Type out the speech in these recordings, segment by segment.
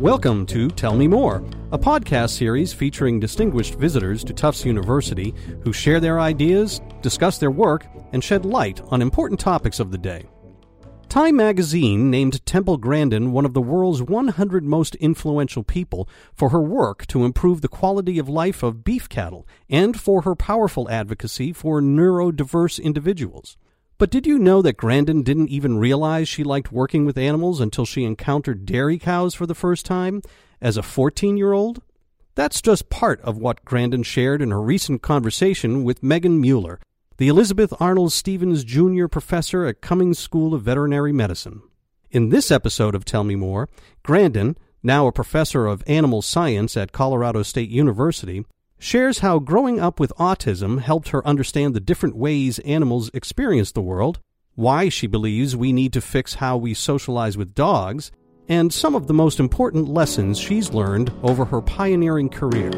Welcome to Tell Me More, a podcast series featuring distinguished visitors to Tufts University who share their ideas, discuss their work, and shed light on important topics of the day. Time magazine named Temple Grandin one of the world's 100 most influential people for her work to improve the quality of life of beef cattle and for her powerful advocacy for neurodiverse individuals. But did you know that Grandin didn't even realize she liked working with animals until she encountered dairy cows for the first time as a 14-year-old? That's just part of what Grandin shared in her recent conversation with Megan Mueller, the Elizabeth Arnold Stevens Jr. professor at Cummings School of Veterinary Medicine. In this episode of Tell Me More, Grandin, now a professor of animal science at Colorado State University, shares how growing up with autism helped her understand the different ways animals experience the world, why she believes we need to fix how we socialize with dogs, and some of the most important lessons she's learned over her pioneering career.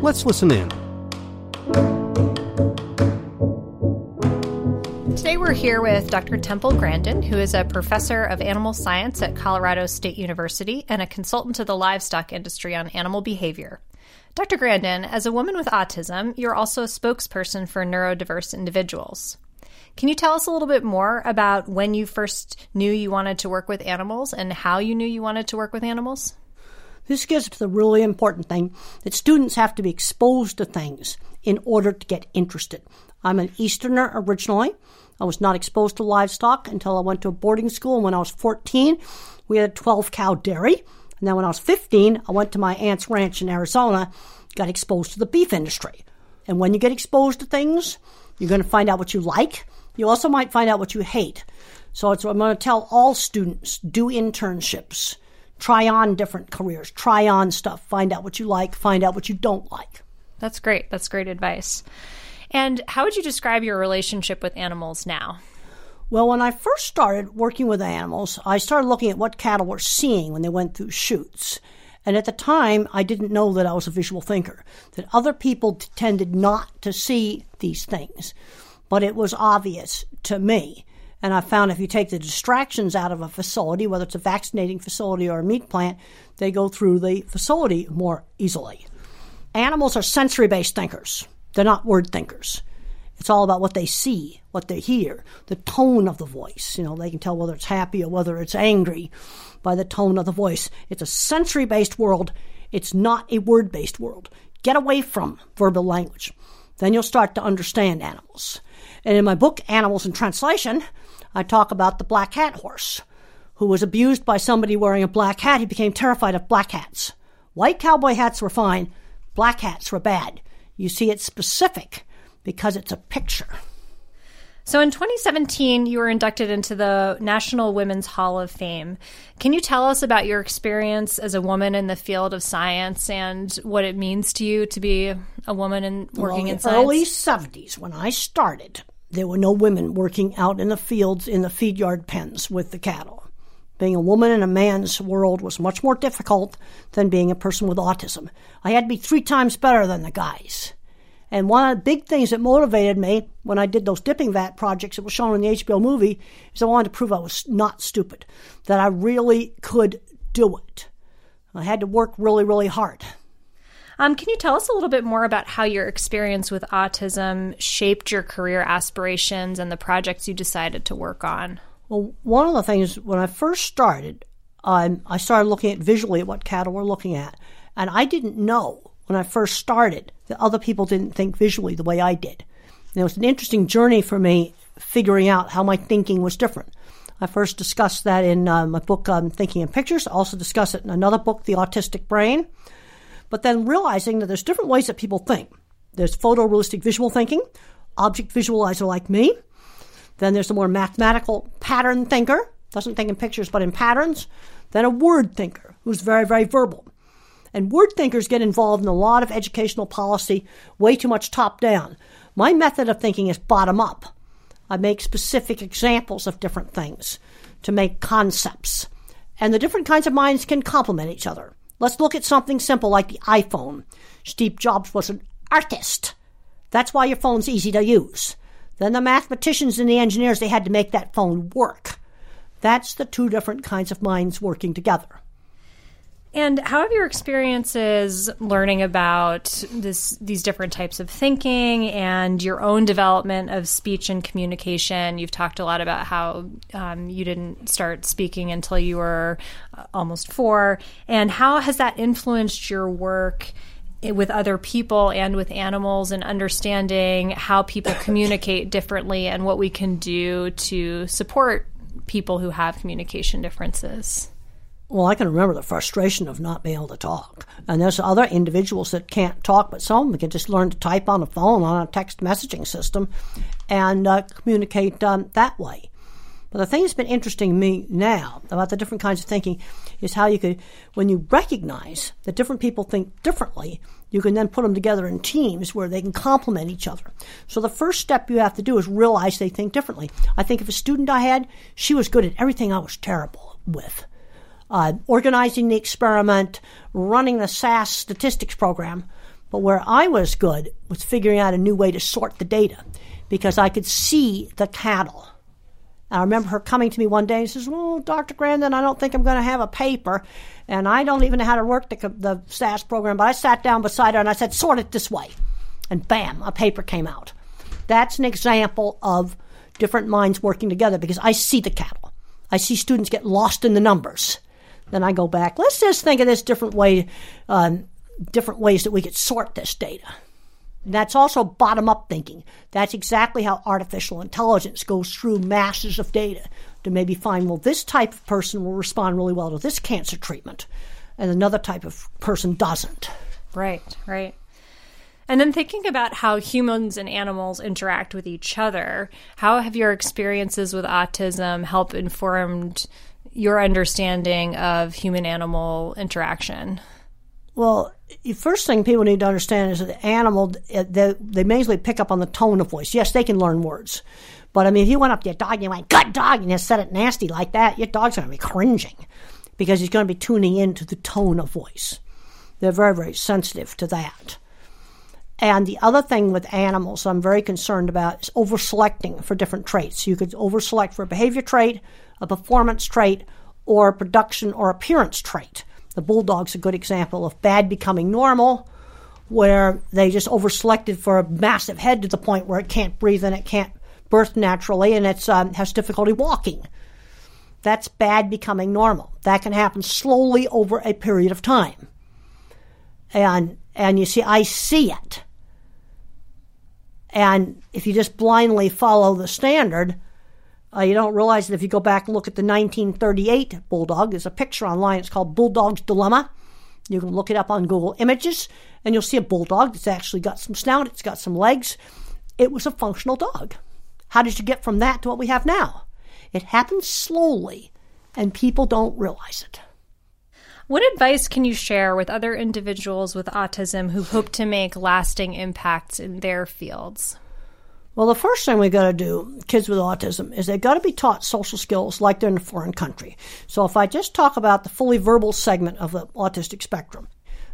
Let's listen in. Today we're here with Dr. Temple Grandin, who is a professor of animal science at Colorado State University and a consultant to the livestock industry on animal behavior. Dr. Grandin, as a woman with autism, you're also a spokesperson for neurodiverse individuals. Can you tell us a little bit more about when you first knew you wanted to work with animals and how you knew you wanted to work with animals? This gets to the really important thing, that students have to be exposed to things in order to get interested. I'm an Easterner originally. I was not exposed to livestock until I went to a boarding school. And when I was 14, we had a 12-cow dairy. And then when I was 15, I went to my aunt's ranch in Arizona, got exposed to the beef industry. And when you get exposed to things, you're going to find out what you like. You also might find out what you hate. So it's what I'm going to tell all students, do internships, try on different careers, try on stuff, find out what you like, find out what you don't like. That's great. That's great advice. And how would you describe your relationship with animals now? Well, when I first started working with animals, I started looking at what cattle were seeing when they went through chutes. And at the time, I didn't know that I was a visual thinker, that other people tended not to see these things. But it was obvious to me. And I found if you take the distractions out of a facility, whether it's a vaccinating facility or a meat plant, they go through the facility more easily. Animals are sensory-based thinkers. They're not word thinkers. It's all about what they see, what they hear, the tone of the voice. You know, they can tell whether it's happy or whether it's angry by the tone of the voice. It's a sensory-based world. It's not a word-based world. Get away from verbal language. Then you'll start to understand animals. And in my book, Animals in Translation, I talk about the black hat horse, who was abused by somebody wearing a black hat. He became terrified of black hats. White cowboy hats were fine. Black hats were bad. You see, it's specific because it's a picture. So in 2017, you were inducted into the National Women's Hall of Fame. Can you tell us about your experience as a woman in the field of science and what it means to you to be a woman and working in science? In the early 70s, when I started, there were no women working out in the fields in the feed yard pens with the cattle. Being a woman in a man's world was much more difficult than being a person with autism. I had to be 3 times better than the guys. And one of the big things that motivated me when I did those dipping vat projects that were shown in the HBO movie is I wanted to prove I was not stupid, that I really could do it. I had to work really, really hard. Can you tell us a little bit more about how your experience with autism shaped your career aspirations and the projects you decided to work on? Well, one of the things, when I first started, I started looking at visually what cattle were looking at. And I didn't know when I first started that other people didn't think visually the way I did. And it was an interesting journey for me figuring out how my thinking was different. I first discussed that in my book, Thinking in Pictures. I also discussed it in another book, The Autistic Brain. But then realizing that there's different ways that people think. There's photorealistic visual thinking, object visualizer like me. Then there's a more mathematical pattern thinker, doesn't think in pictures but in patterns. Then a word thinker who's very, very verbal. And word thinkers get involved in a lot of educational policy, way too much top down. My method of thinking is bottom up. I make specific examples of different things to make concepts. And the different kinds of minds can complement each other. Let's look at something simple like the iPhone. Steve Jobs was an artist. That's why your phone's easy to use. Then the mathematicians and the engineers, they had to make that phone work. That's the two different kinds of minds working together. And how have your experiences learning about these different types of thinking and your own development of speech and communication? You've talked a lot about how you didn't start speaking until you were almost 4. And how has that influenced your work with other people and with animals, and understanding how people communicate differently and what we can do to support people who have communication differences? Well, I can remember the frustration of not being able to talk. And there's other individuals that can't talk, but some of them can just learn to type on a phone, on a text messaging system, and communicate that way. But the thing that's been interesting to me now about the different kinds of thinking is how you could, when you recognize that different people think differently, you can then put them together in teams where they can complement each other. So the first step you have to do is realize they think differently. I think of a student I had, she was good at everything I was terrible with. Organizing the experiment, running the SAS statistics program. But where I was good was figuring out a new way to sort the data, because I could see the cattle. And I remember her coming to me one day and says, well, Dr. Grandin, I don't think I'm going to have a paper, and I don't even know how to work the SAS program. But I sat down beside her and I said, sort it this way. And bam, a paper came out. That's an example of different minds working together, because I see the cattle. I see students get lost in the numbers. Then I go back, let's just think of this different way, different ways that we could sort this data. And that's also bottom-up thinking. That's exactly how artificial intelligence goes through masses of data to maybe find, well, this type of person will respond really well to this cancer treatment, and another type of person doesn't. Right, right. And then thinking about how humans and animals interact with each other, how have your experiences with autism helped informed your understanding of human-animal interaction? Well, the first thing people need to understand is that the animal, they mainly pick up on the tone of voice. Yes, they can learn words. But, I mean, if you went up to your dog and you went, good dog, and you said it nasty like that, your dog's going to be cringing, because he's going to be tuning into the tone of voice. They're very, very sensitive to that. And the other thing with animals I'm very concerned about is over-selecting for different traits. You could over-select for a behavior trait, a performance trait, or a production or appearance trait. The bulldog's a good example of bad becoming normal, where they just over-selected for a massive head to the point where it can't breathe and it can't birth naturally, and it has difficulty walking. That's bad becoming normal. That can happen slowly over a period of time. And you see, I see it. And if you just blindly follow the standard, you don't realize that if you go back and look at the 1938 bulldog, there's a picture online, it's called Bulldog's Dilemma. You can look it up on Google Images, and you'll see a bulldog that's actually got some snout, it's got some legs. It was a functional dog. How did you get from that to what we have now? It happens slowly, and people don't realize it. What advice can you share with other individuals with autism who hope to make lasting impacts in their fields? Well, the first thing we've got to do, kids with autism, is they've got to be taught social skills like they're in a foreign country. So if I just talk about the fully verbal segment of the autistic spectrum,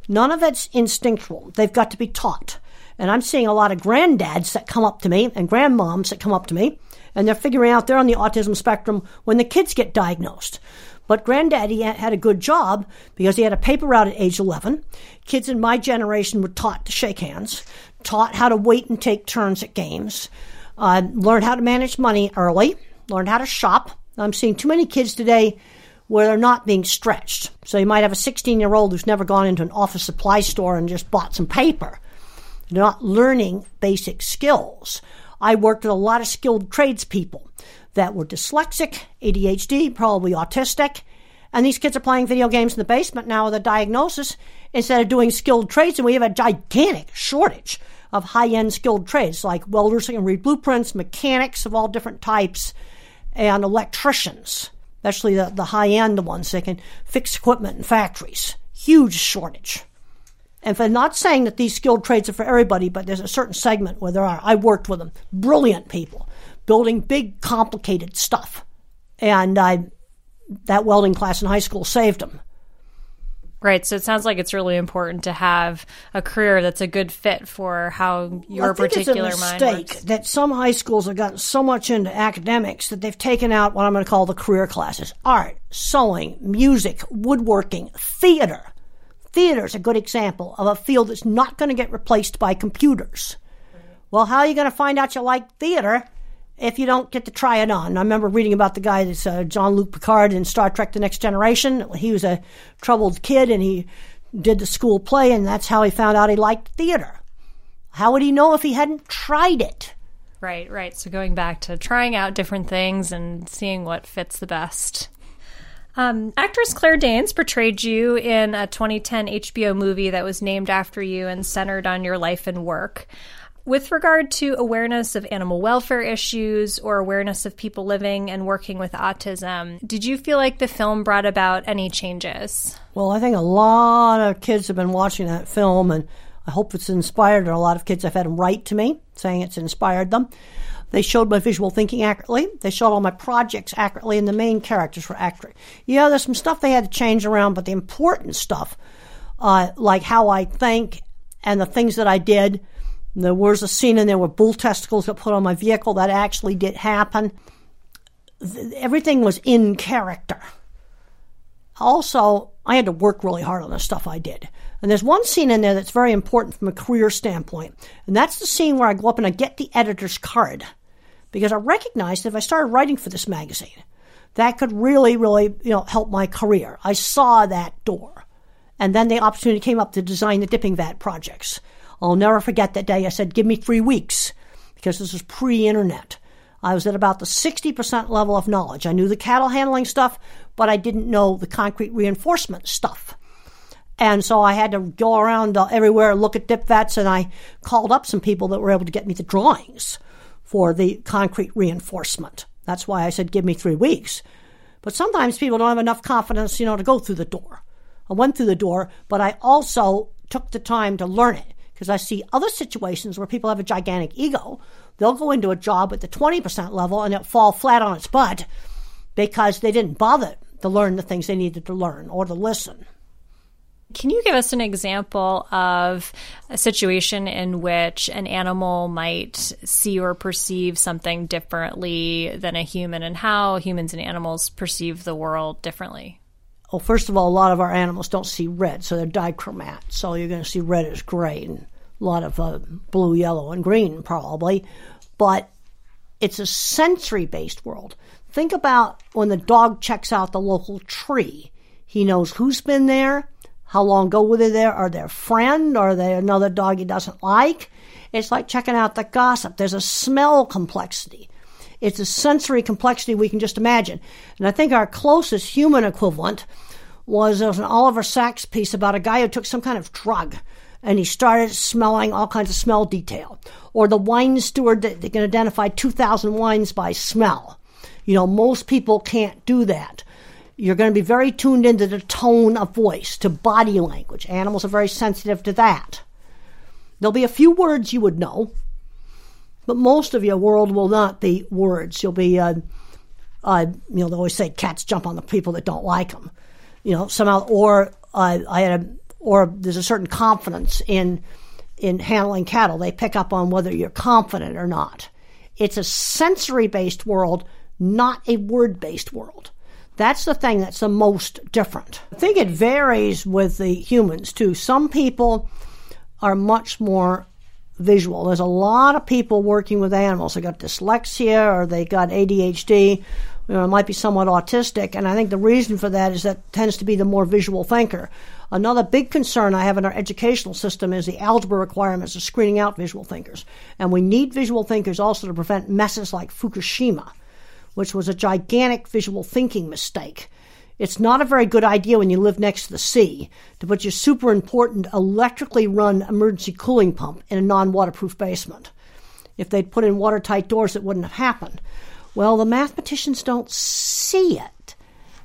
none of it's instinctual. They've got to be taught. And I'm seeing a lot of granddads that come up to me and grandmoms that come up to me, and they're figuring out they're on the autism spectrum when the kids get diagnosed. But granddaddy had a good job because he had a paper route at age 11. Kids in my generation were taught to shake hands, taught how to wait and take turns at games, learned how to manage money early, learned how to shop. I'm seeing too many kids today where they're not being stretched. So you might have a 16-year-old who's never gone into an office supply store and just bought some paper. They're not learning basic skills. I worked with a lot of skilled tradespeople that were dyslexic, ADHD, probably autistic. And these kids are playing video games in the basement now with a diagnosis instead of doing skilled trades. And we have a gigantic shortage of high-end skilled trades like welders who can read blueprints, mechanics of all different types, and electricians, especially the high-end ones that can fix equipment in factories. Huge shortage. And I'm not saying that these skilled trades are for everybody, but there's a certain segment where there are. I worked with them. Brilliant people. Building big, complicated stuff. And that welding class in high school saved them. Right. So it sounds like it's really important to have a career that's a good fit for how your particular mind works. I think it's a mistake that some high schools have gotten so much into academics that they've taken out what I'm going to call the career classes. Art, sewing, music, woodworking, theater. Theater is a good example of a field that's not going to get replaced by computers. Well, how are you going to find out you like theater if you don't get to try it on? I remember reading about the guy that's Jean-Luc Picard in Star Trek The Next Generation. He was a troubled kid, and he did the school play, and that's how he found out he liked theater. How would he know if he hadn't tried it? Right, right. So going back to trying out different things and seeing what fits the best. Actress Claire Danes portrayed you in a 2010 HBO movie that was named after you and centered on your life and work. With regard to awareness of animal welfare issues or awareness of people living and working with autism, did you feel like the film brought about any changes? Well, I think a lot of kids have been watching that film, and I hope it's inspired. And a lot of kids have had them write to me saying it's inspired them. They showed my visual thinking accurately. They showed all my projects accurately, and the main characters were accurate. Yeah, there's some stuff they had to change around, but the important stuff, like how I think and the things that I did. There was a scene in there where bull testicles got put on my vehicle. That actually did happen. Everything was in character. Also, I had to work really hard on the stuff I did. And there's one scene in there that's very important from a career standpoint. And that's the scene where I go up and I get the editor's card. Because I recognized that if I started writing for this magazine, that could really, help my career. I saw that door. And then the opportunity came up to design the dipping vat projects. I'll never forget that day. I said, give me 3 weeks, because this was pre-internet. I was at about the 60% level of knowledge. I knew the cattle handling stuff, but I didn't know the concrete reinforcement stuff. And so I had to go around everywhere, look at dip vats, and I called up some people that were able to get me the drawings for the concrete reinforcement. That's why I said, give me 3 weeks. But sometimes people don't have enough confidence, to go through the door. I went through the door, but I also took the time to learn it. Because I see other situations where people have a gigantic ego. They'll go into a job at the 20% level and it'll fall flat on its butt because they didn't bother to learn the things they needed to learn or to listen. Can you give us an example of a situation in which an animal might see or perceive something differently than a human, and how humans and animals perceive the world differently? Well, first of all, a lot of our animals don't see red, so they're dichromat. So you're going to see red as gray, and a lot of blue, yellow, and green probably. But it's a sensory-based world. Think about when the dog checks out the local tree. He knows who's been there, how long ago were they there, are they a friend, are they another dog he doesn't like. It's like checking out the gossip. There's a smell complexity. It's a sensory complexity we can just imagine. And I think our closest human equivalent was there was an Oliver Sacks piece about a guy who took some kind of drug, and he started smelling all kinds of smell detail. Or the wine steward that can identify 2,000 wines by smell. Most people can't do that. You're going to be very tuned into the tone of voice, to body language. Animals are very sensitive to that. There'll be a few words you would know, but most of your world will not be words. You'll be, they always say cats jump on the people that don't like them. Somehow, or there's a certain confidence in handling cattle. They pick up on whether you're confident or not. It's a sensory-based world, not a word-based world. That's the thing that's the most different. I think it varies with the humans, too. Some people are much more visual. There's a lot of people working with animals. They got dyslexia or they got ADHD. It might be somewhat autistic, and I think the reason for that is that tends to be the more visual thinker. Another big concern I have in our educational system is the algebra requirements of screening out visual thinkers. And we need visual thinkers also to prevent messes like Fukushima, which was a gigantic visual thinking mistake. It's not a very good idea when you live next to the sea to put your super important electrically run emergency cooling pump in a non-waterproof basement. If they'd put in watertight doors, it wouldn't have happened. Well, the mathematicians don't see it.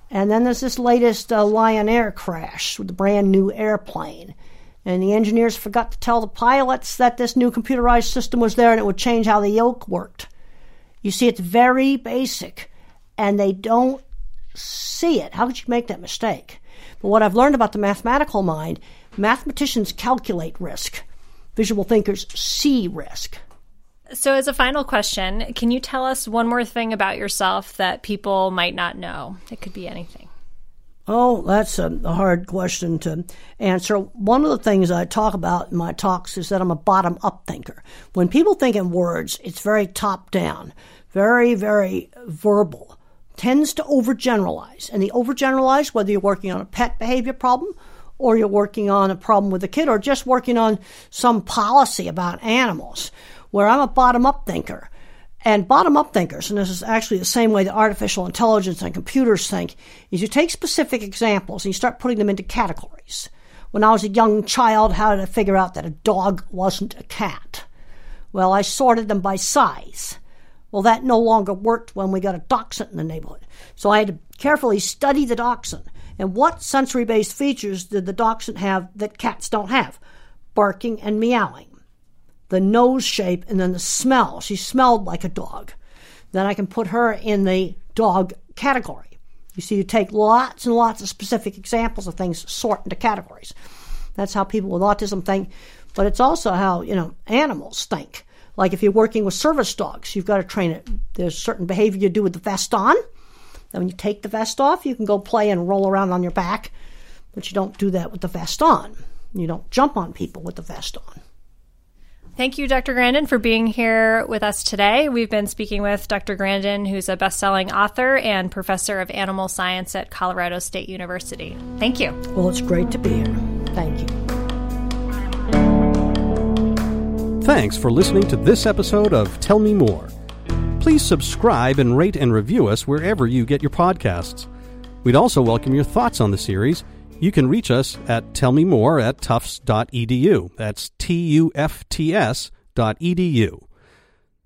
And then there's this latest Lion Air crash with the brand new airplane. And the engineers forgot to tell the pilots that this new computerized system was there and it would change how the yoke worked. You see, it's very basic, and they don't see it. How could you make that mistake? But what I've learned about the mathematical mind, mathematicians calculate risk. Visual thinkers see risk. So as a final question, can you tell us one more thing about yourself that people might not know? It could be anything. Oh, that's a hard question to answer. One of the things I talk about in my talks is that I'm a bottom-up thinker. When people think in words, it's very top-down, very, very verbal, tends to overgeneralize. And the overgeneralize, whether you're working on a pet behavior problem or you're working on a problem with a kid or just working on some policy about animals, where I'm a bottom-up thinker. And bottom-up thinkers, and this is actually the same way that artificial intelligence and computers think, is you take specific examples and you start putting them into categories. When I was a young child, how did I figure out that a dog wasn't a cat? Well, I sorted them by size. Well, that no longer worked when we got a dachshund in the neighborhood. So I had to carefully study the dachshund. And what sensory-based features did the dachshund have that cats don't have? Barking and meowing. The nose shape, and then the smell. She smelled like a dog. Then I can put her in the dog category. You see, you take lots and lots of specific examples of things, sort into categories. That's how people with autism think, but it's also how, animals think. Like if you're working with service dogs, you've got to train it. There's certain behavior you do with the vest on. Then when you take the vest off, you can go play and roll around on your back, but you don't do that with the vest on. You don't jump on people with the vest on. Thank you, Dr. Grandin, for being here with us today. We've been speaking with Dr. Grandin, who's a best-selling author and professor of animal science at Colorado State University. Thank you. Well, it's great to be here. Thank you. Thanks for listening to this episode of Tell Me More. Please subscribe and rate and review us wherever you get your podcasts. We'd also welcome your thoughts on the series. You can reach us at tellmemore@tufts.edu. That's tufts.edu.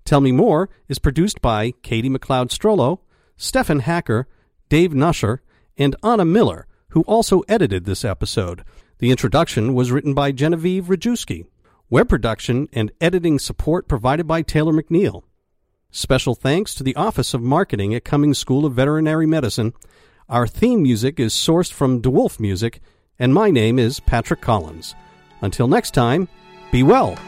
Tell Me More is produced by Katie McLeod Strollo, Stefan Hacker, Dave Nusher, and Anna Miller, who also edited this episode. The introduction was written by Genevieve Rajewski. Web production and editing support provided by Taylor McNeil. Special thanks to the Office of Marketing at Cummings School of Veterinary Medicine. Our theme music is sourced from DeWolf Music, and my name is Patrick Collins. Until next time, be well.